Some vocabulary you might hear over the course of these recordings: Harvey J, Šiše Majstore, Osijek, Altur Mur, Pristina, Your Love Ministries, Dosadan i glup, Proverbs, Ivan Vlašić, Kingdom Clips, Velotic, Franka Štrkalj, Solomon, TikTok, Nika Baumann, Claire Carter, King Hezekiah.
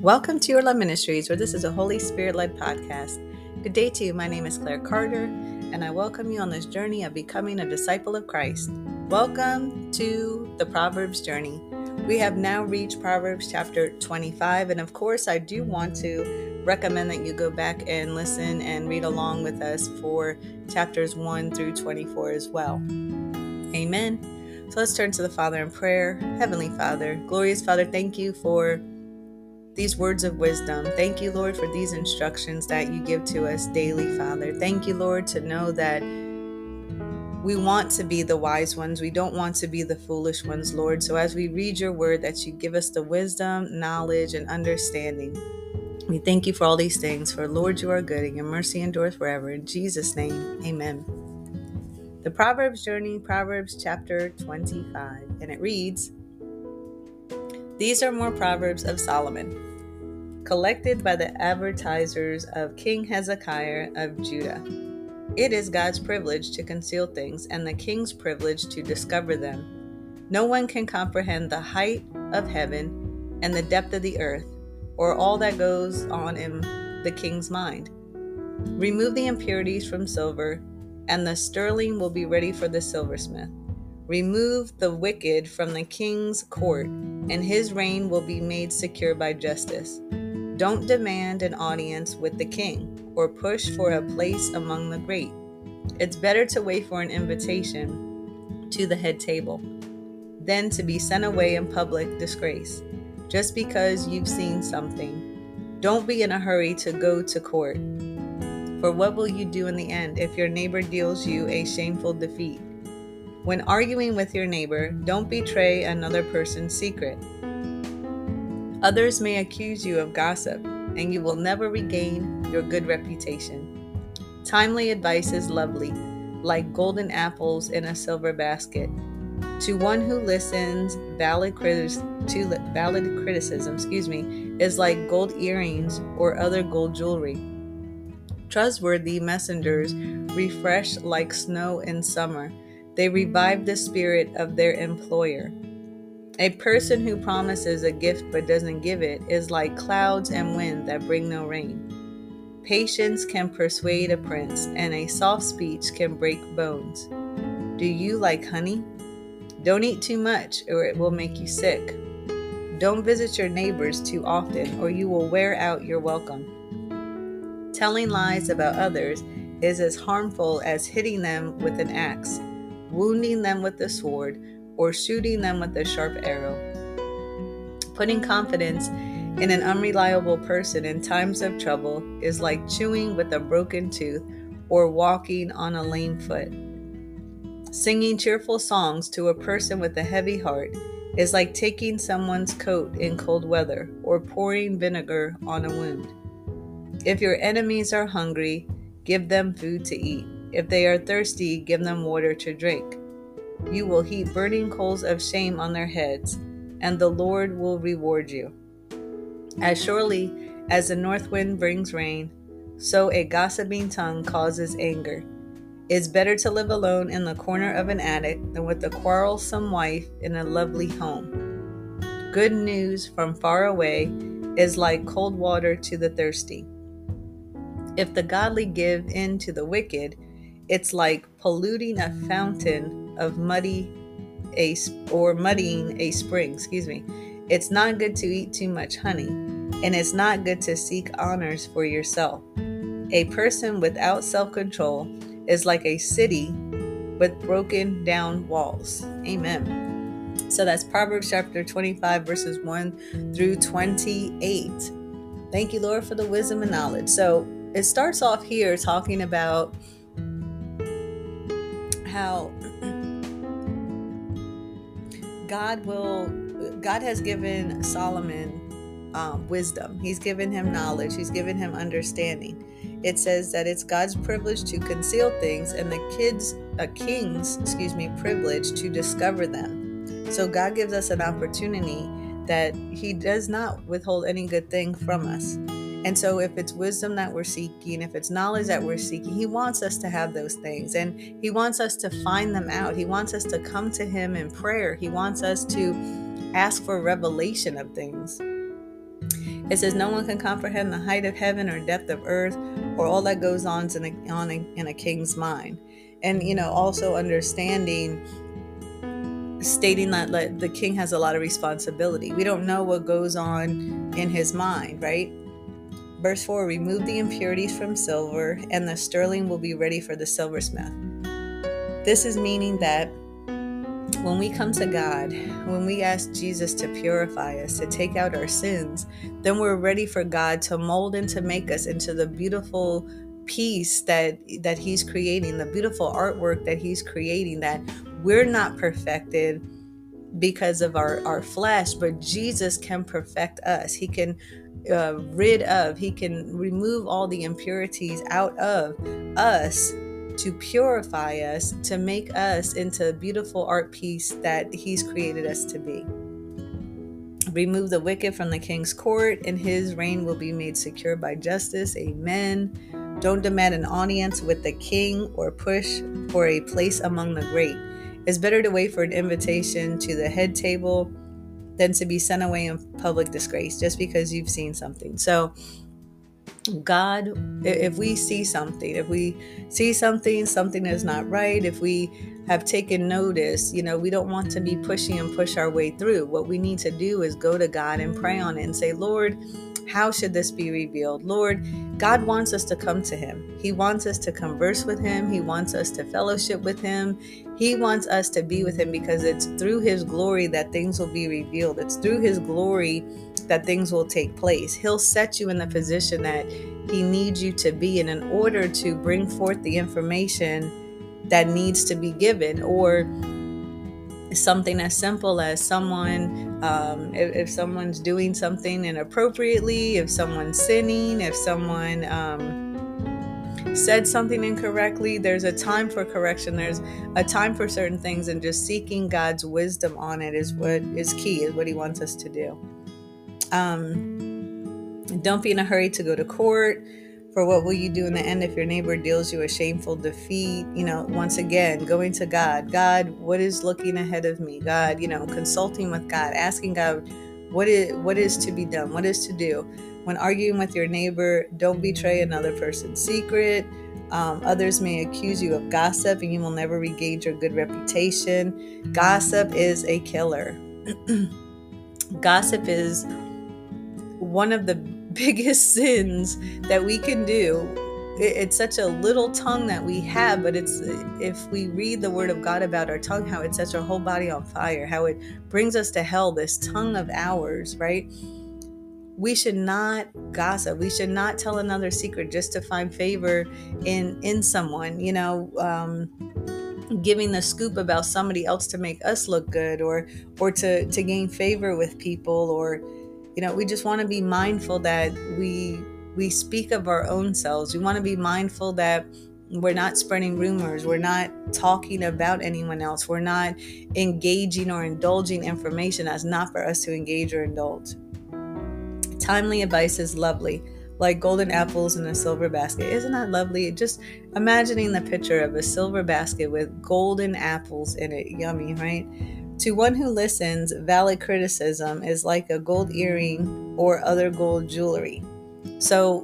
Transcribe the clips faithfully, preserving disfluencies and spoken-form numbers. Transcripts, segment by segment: Welcome to Your Love Ministries, where this is a Holy Spirit-led podcast. Good day to you. My name is Claire Carter, and I welcome you on this journey of becoming a disciple of Christ. Welcome to the Proverbs journey. We have now reached Proverbs chapter twenty-five, and of course, I do want to recommend that you go back and listen and read along with us for chapters one through twenty-four as well. Amen. So let's turn to the Father in prayer. Heavenly Father, glorious Father, thank you for these words of wisdom. Thank you, Lord, for these instructions that you give to us daily, Father. Thank you, Lord, to know that we want to be the wise ones. We don't want to be the foolish ones, Lord. So as we read your word, that you give us the wisdom, knowledge, and understanding. We thank you for all these things. For Lord, you are good, and your mercy endures forever. In Jesus' name, amen. The Proverbs journey, Proverbs chapter twenty-five, and it reads, "These are more Proverbs of Solomon, collected by the advertisers of King Hezekiah of Judah. It is God's privilege to conceal things and the king's privilege to discover them. No one can comprehend the height of heaven and the depth of the earth, or all that goes on in the king's mind. Remove the impurities from silver, and the sterling will be ready for the silversmith. Remove the wicked from the king's court, and his reign will be made secure by justice. Don't demand an audience with the king or push for a place among the great. It's better to wait for an invitation to the head table than to be sent away in public disgrace just because you've seen something. Don't be in a hurry to go to court. For what will you do in the end if your neighbor deals you a shameful defeat? When arguing with your neighbor, don't betray another person's secret. Others may accuse you of gossip, and you will never regain your good reputation. Timely advice is lovely, like golden apples in a silver basket. To one who listens, valid, criti- to valid criticism excuse me, is like gold earrings or other gold jewelry. Trustworthy messengers refresh like snow in summer. They revive the spirit of their employer. A person who promises a gift but doesn't give it is like clouds and wind that bring no rain. Patience can persuade a prince, and a soft speech can break bones. Do you like honey? Don't eat too much, or it will make you sick. Don't visit your neighbors too often, or you will wear out your welcome. Telling lies about others is as harmful as hitting them with an axe, wounding them with a sword, or shooting them with a sharp arrow. Putting confidence in an unreliable person in times of trouble is like chewing with a broken tooth or walking on a lame foot. Singing cheerful songs to a person with a heavy heart is like taking someone's coat in cold weather or pouring vinegar on a wound. If your enemies are hungry, give them food to eat. If they are thirsty, give them water to drink. You will heap burning coals of shame on their heads, and the Lord will reward you. As surely as the north wind brings rain, so a gossiping tongue causes anger. It's better to live alone in the corner of an attic than with a quarrelsome wife in a lovely home. Good news from far away is like cold water to the thirsty. If the godly give in to the wicked, it's like polluting a fountain of muddy a or muddying a spring, excuse me. It's not good to eat too much honey, and it's not good to seek honors for yourself. A person without self-control is like a city with broken down walls." Amen. So that's Proverbs chapter twenty-five, verses one through twenty-eight. Thank you, Lord, for the wisdom and knowledge. So it starts off here talking about how God will, God has given Solomon um, wisdom. He's given him knowledge. He's given him understanding. It says that it's God's privilege to conceal things and the kids, a king's, excuse me, privilege to discover them. So God gives us an opportunity that he does not withhold any good thing from us. And so if it's wisdom that we're seeking, if it's knowledge that we're seeking, he wants us to have those things, and he wants us to find them out. He wants us to come to him in prayer. He wants us to ask for revelation of things. It says, no one can comfort him, the height of heaven or depth of earth, or all that goes on in a, on a, in a king's mind. And, you know, also understanding, stating that like, the king has a lot of responsibility. We don't know what goes on in his mind, right? Verse four, remove the impurities from silver, and the sterling will be ready for the silversmith. This is meaning that when we come to God, when we ask Jesus to purify us, to take out our sins, then we're ready for God to mold and to make us into the beautiful piece that that he's creating, the beautiful artwork that he's creating, that we're not perfected because of our, our flesh, but Jesus can perfect us. He can uh, rid of, he can remove all the impurities out of us to purify us, to make us into a beautiful art piece that he's created us to be. Remove the wicked from the king's court, and his reign will be made secure by justice. Amen. Don't demand an audience with the king or push for a place among the great. It's better to wait for an invitation to the head table than to be sent away in public disgrace just because you've seen something. So God, if we see something, if we see something, something is not right, if we have taken notice, you know, we don't want to be pushing and push our way through. What we need to do is go to God and pray on it and say, Lord, how should this be revealed? Lord, God wants us to come to him. He wants us to converse with him. He wants us to fellowship with him. He wants us to be with him, because it's through his glory that things will be revealed. It's through his glory that things will take place. He'll set you in the position that he needs you to be in, in order to bring forth the information that needs to be given, or something as simple as someone, um, if, if someone's doing something inappropriately, if someone's sinning, if someone um, said something incorrectly. There's a time for correction. There's a time for certain things, and just seeking God's wisdom on it is what is key, is what he wants us to do. Um, don't be in a hurry to go to court, for what will you do in the end if your neighbor deals you a shameful defeat? You know, once again, going to God, God, what is looking ahead of me? God, you know, consulting with God, asking God, what is, what is to be done? What is to do? When arguing with your neighbor, don't betray another person's secret. Um, others may accuse you of gossip, and you will never regain your good reputation. Gossip is a killer. Gossip is one of the biggest sins that we can do. It's such a little tongue that we have, but it's, if we read the word of God about our tongue, how it sets our whole body on fire, how it brings us to hell, this tongue of ours, right? We should not gossip. We should not tell another secret just to find favor in, in someone, you know, um, giving the scoop about somebody else to make us look good, or, or to, to gain favor with people, or, you know, we just want to be mindful that we we speak of our own selves. We want to be mindful that we're not spreading rumors. We're not talking about anyone else. We're not engaging or indulging information that's not for us to engage or indulge. Timely advice is lovely, like golden apples in a silver basket. Isn't that lovely? Just imagining the picture of a silver basket with golden apples in it. Yummy, right? To one who listens, valid criticism is like a gold earring or other gold jewelry. So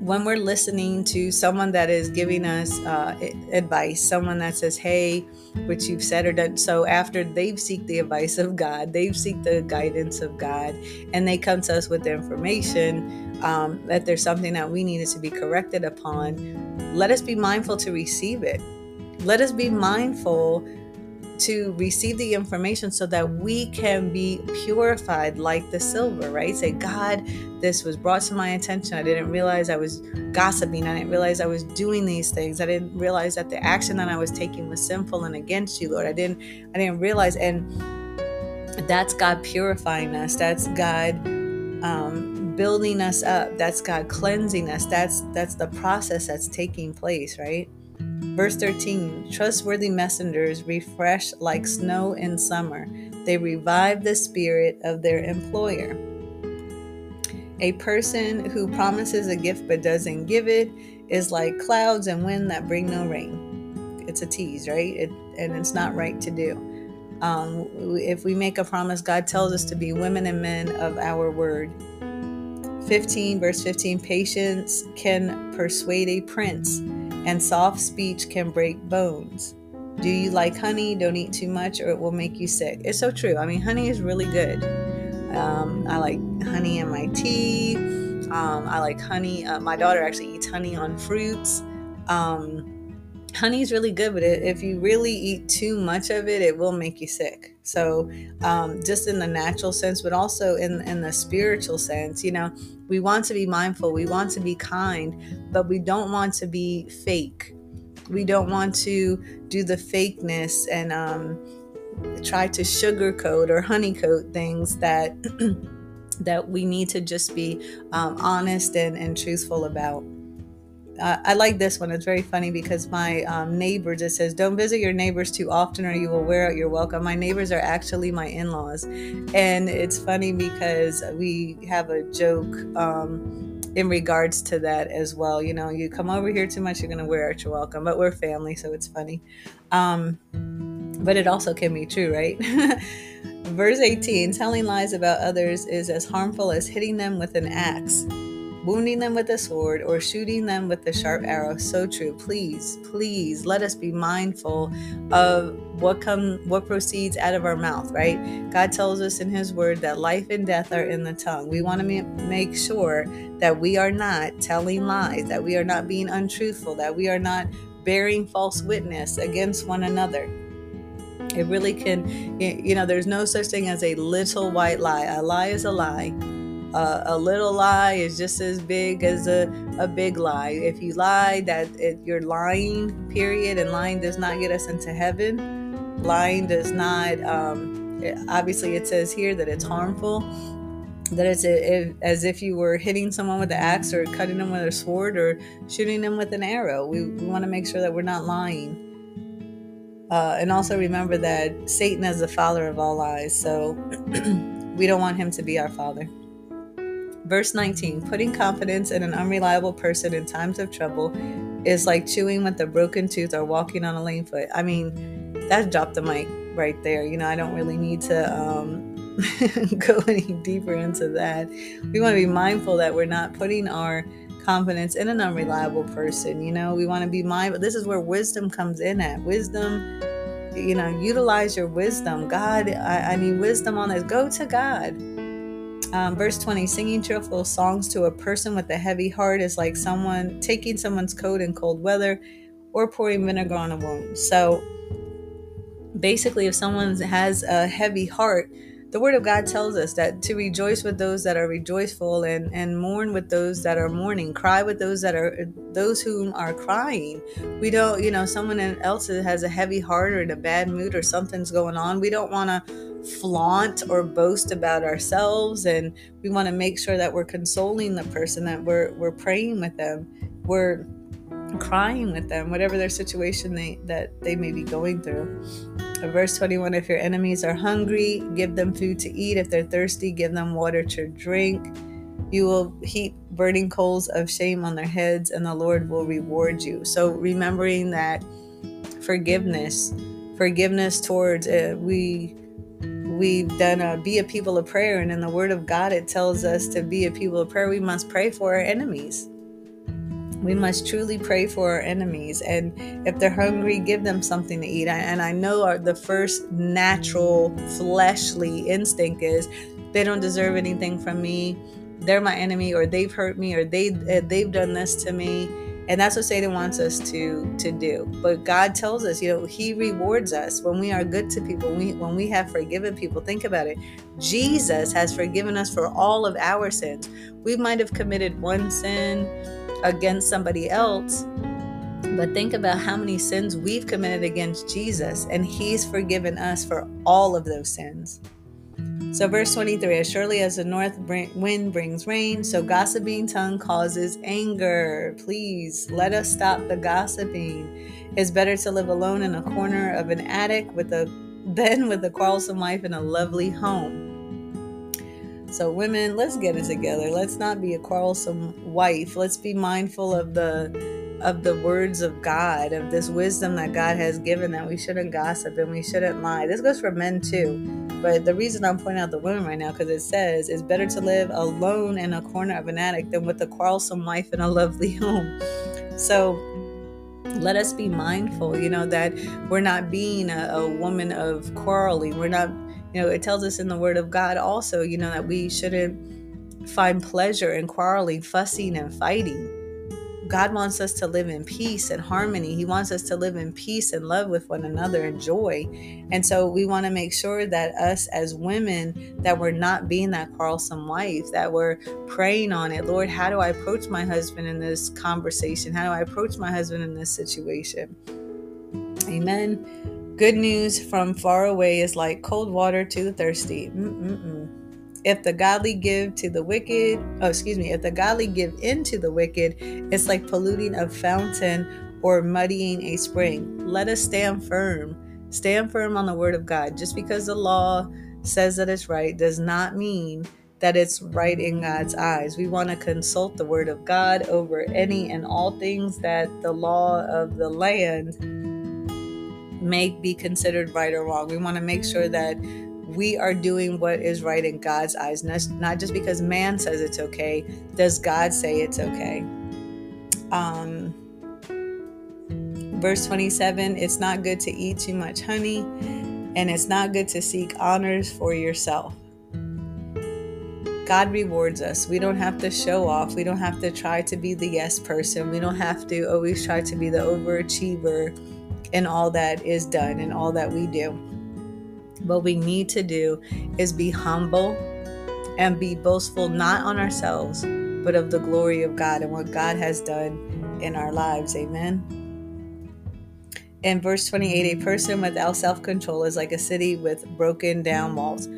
when we're listening to someone that is giving us uh, advice, someone that says, hey, what you've said or done. So after they've seeked the advice of God, they've seeked the guidance of God, and they come to us with the information um, that there's something that we needed to be corrected upon. Let us be mindful to receive it. Let us be mindful to receive the information so that we can be purified like the silver, right? Say, God, this was brought to my attention. I didn't realize I was gossiping. I didn't realize I was doing these things. I didn't realize that the action that I was taking was sinful and against you, Lord. I didn't, I didn't realize. And that's God purifying us. That's God um, building us up. That's God cleansing us. That's, that's the process that's taking place, right? Verse thirteen, trustworthy messengers refresh like snow in summer. They revive the spirit of their employer. A person who promises a gift but doesn't give it is like clouds and wind that bring no rain. It's a tease, right? It, and it's not right to do. Um, if we make a promise, God tells us to be women and men of our word. fifteen, verse fifteen, patience can persuade a prince, and soft speech can break bones. Do you like honey? Don't eat too much, or it will make you sick. It's so true. I mean, honey is really good. Um, I like honey in my tea. Um, I like honey. Uh, my daughter actually eats honey on fruits. Um, Honey is really good, but if you really eat too much of it, it will make you sick. So um, just in the natural sense, but also in, in the spiritual sense, you know, we want to be mindful. We want to be kind, but we don't want to be fake. We don't want to do the fakeness and um, try to sugarcoat or honeycoat things that that we need to just be um, honest and, and truthful about. I like this one. It's very funny because my um, neighbors, it says, don't visit your neighbors too often or you will wear out your welcome. My neighbors are actually my in-laws. And it's funny because we have a joke um, in regards to that as well. You know, you come over here too much, you're going to wear out your welcome. But we're family, so it's funny. Um, but it also can be true, right? Verse eighteen, telling lies about others is as harmful as hitting them with an axe, wounding them with a sword, or shooting them with a sharp arrow. So true. Please, please let us be mindful of what comes, what proceeds out of our mouth, right? God tells us in his word that life and death are in the tongue. We want to ma- make sure that we are not telling lies, that we are not being untruthful, that we are not bearing false witness against one another. It really can, you know, there's no such thing as a little white lie. A lie is a lie. Uh, a little lie is just as big as a, a big lie. If you lie, that it, you're lying, period. And lying does not get us into heaven. Lying does not, um, it, obviously it says here that it's harmful, that it's a, it, as if you were hitting someone with an axe or cutting them with a sword or shooting them with an arrow. We, we want to make sure that we're not lying. Uh, and also remember that Satan is the father of all lies. So we don't want him to be our father. Verse nineteen, putting confidence in an unreliable person in times of trouble is like chewing with a broken tooth or walking on a lame foot. I mean, that dropped the mic right there. You know, I don't really need to um, go any deeper into that. We want to be mindful that we're not putting our confidence in an unreliable person. You know, we want to be mindful. This is where wisdom comes in at. Wisdom, you know, utilize your wisdom. God, I, I need wisdom on this. Go to God. Um, verse twenty, singing cheerful songs to a person with a heavy heart is like someone taking someone's coat in cold weather or pouring vinegar on a wound. So basically, if someone has a heavy heart, the word of God tells us that to rejoice with those that are rejoiceful and, and mourn with those that are mourning, cry with those that are, those whom are crying. We don't, you know, someone else has a heavy heart or in a bad mood or something's going on. We don't want to flaunt or boast about ourselves, and we want to make sure that we're consoling the person, that we're we're praying with them, we're crying with them, whatever their situation they that they may be going through. Verse twenty-one, if your enemies are hungry, give them food to eat. If they're thirsty, give them water to drink. You will heap burning coals of shame on their heads, and the Lord will reward you. So remembering that forgiveness forgiveness towards uh, we We've done a be a people of prayer, and in the word of God, it tells us to be a people of prayer. We must pray for our enemies. We must truly pray for our enemies. And if they're hungry, give them something to eat. And I know our, the first natural fleshly instinct is they don't deserve anything from me. They're my enemy, or they've hurt me, or they, they've done this to me. And that's what Satan wants us to, to do. But God tells us, you know, he rewards us when we are good to people, when we, when we have forgiven people. Think about it. Jesus has forgiven us for all of our sins. We might have committed one sin against somebody else, but think about how many sins we've committed against Jesus, and he's forgiven us for all of those sins. So verse twenty-three, as surely as the north wind brings rain, so gossiping tongue causes anger. Please let us stop the gossiping. It's better to live alone in a corner of an attic with a than with a quarrelsome wife in a lovely home. So women, let's get it together. Let's not be a quarrelsome wife. Let's be mindful of the of the words of God, of this wisdom that God has given, that we shouldn't gossip and we shouldn't lie. This goes for men too. But the reason I'm pointing out the women right now, because it says, it's better to live alone in a corner of an attic than with a quarrelsome wife in a lovely home. So let us be mindful, you know, that we're not being a, a woman of quarreling. We're not, you know, it tells us in the word of God also, you know, that we shouldn't find pleasure in quarreling, fussing, and fighting. God wants us to live in peace and harmony. He wants us to live in peace and love with one another and joy. And so we want to make sure that us as women, that we're not being that quarrelsome wife, that we're praying on it. Lord, how do I approach my husband in this conversation? How do I approach my husband in this situation? Amen. Good news from far away is like cold water to the thirsty. Mm-mm-mm. If the godly give to the wicked, oh, excuse me, if the godly give in to the wicked, it's like polluting a fountain or muddying a spring. Let us stand firm. Stand firm on the word of God. Just because the law says that it's right does not mean that it's right in God's eyes. We want to consult the word of God over any and all things that the law of the land may be considered right or wrong. We want to make sure that we are doing what is right in God's eyes. Not just because man says it's okay, does God say it's okay? Um, verse twenty-seven, it's not good to eat too much honey, and it's not good to seek honors for yourself. God rewards us. We don't have to show off. We don't have to try to be the yes person. We don't have to always try to be the overachiever in all that is done and all that we do. What we need to do is be humble and be boastful, not on ourselves, but of the glory of God and what God has done in our lives. Amen. In verse twenty-eight, a person without self-control is like a city with broken down walls.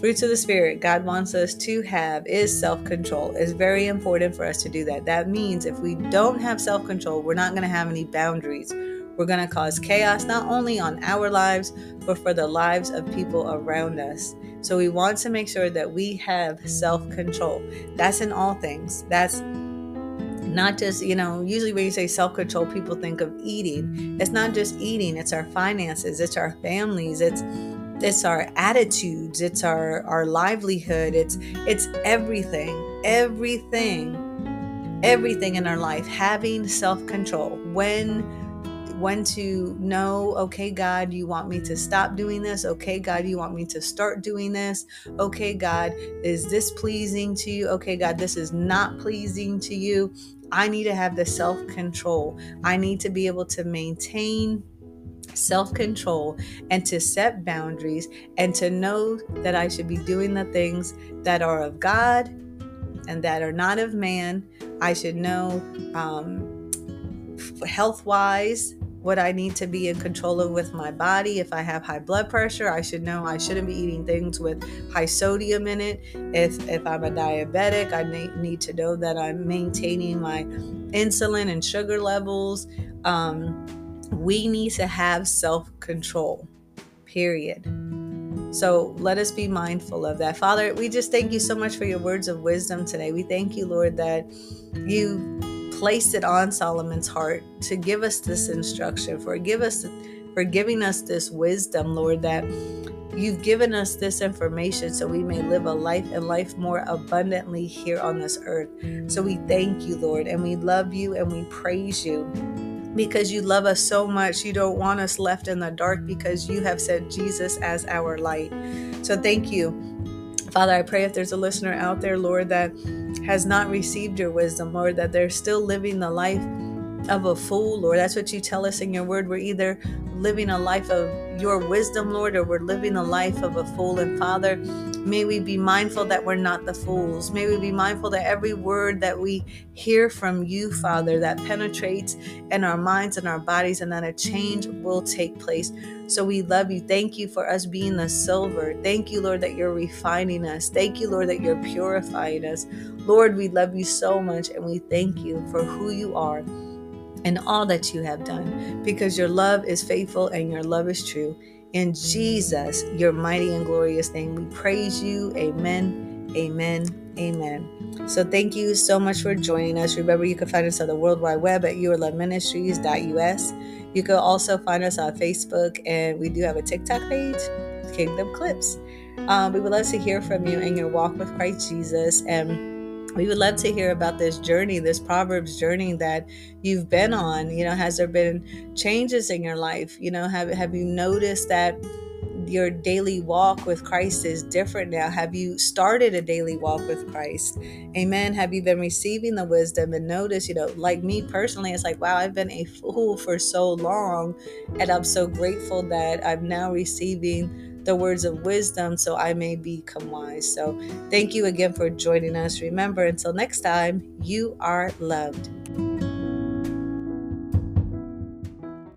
Fruits of the Spirit God wants us to have is self-control. It's very important for us to do that. That means if we don't have self-control, we're not going to have any boundaries. We're going to cause chaos, not only on our lives, but for the lives of people around us. So we want to make sure that we have self-control. That's in all things. That's not just, you know, usually when you say self-control, people think of eating. It's not just eating. It's our finances. It's our families. It's it's our attitudes. It's our, our livelihood. It's it's everything, everything, everything in our life. Having self-control. When When to know, okay, God, you want me to stop doing this? Okay, God, you want me to start doing this? Okay, God, is this pleasing to you? Okay, God, this is not pleasing to you. I need to have the self-control. I need to be able to maintain self-control and to set boundaries and to know that I should be doing the things that are of God and that are not of man. I should know um, health-wise, what I need to be in control of with my body. If I have high blood pressure, I should know I shouldn't be eating things with high sodium in it. If if I'm a diabetic, I need to know that I'm maintaining my insulin and sugar levels. Um, we need to have self-control, period. So let us be mindful of that. Father, we just thank you so much for your words of wisdom today. We thank you, Lord, that you placed it on Solomon's heart to give us this instruction, for give us for giving us this wisdom, Lord, that you've given us this information so we may live a life and life more abundantly here on this earth. So we thank you, Lord, and we love you and we praise you because you love us so much. You don't want us left in the dark because you have sent Jesus as our light. So thank you. Father, I pray if there's a listener out there, Lord, that has not received your wisdom, Lord, that they're still living the life of a fool, Lord. That's what you tell us in your word. We're either living a life of your wisdom, Lord, or we're living the life of a fool. And Father, may we be mindful that we're not the fools. May we be mindful that every word that we hear from you, Father, that penetrates in our minds and our bodies, and that a change will take place. So we love you. Thank you for us being the silver. Thank you, Lord, that you're refining us. Thank you, Lord, that you're purifying us. Lord, we love you so much, and we thank you for who you are and all that you have done, because your love is faithful and your love is true. In Jesus, your mighty and glorious name, we praise you. Amen, amen, Amen. So thank you so much for joining us. Remember, you can find us on the World Wide Web at your love ministries dot u s. You can also find us on Facebook, and we do have a TikTok page, Kingdom Clips. Um, we would love to hear from you in your walk with Christ Jesus, and we would love to hear about this journey, this Proverbs journey that you've been on. You know, has there been changes in your life? You know, have have you noticed that your daily walk with Christ is different now? Have you started a daily walk with Christ? Amen. Have you been receiving the wisdom and notice, you know, like me personally, it's like, wow, I've been a fool for so long, and I'm so grateful that I'm now receiving the words of wisdom so I may become wise. So thank you again for joining us. Remember, until next time, you are loved.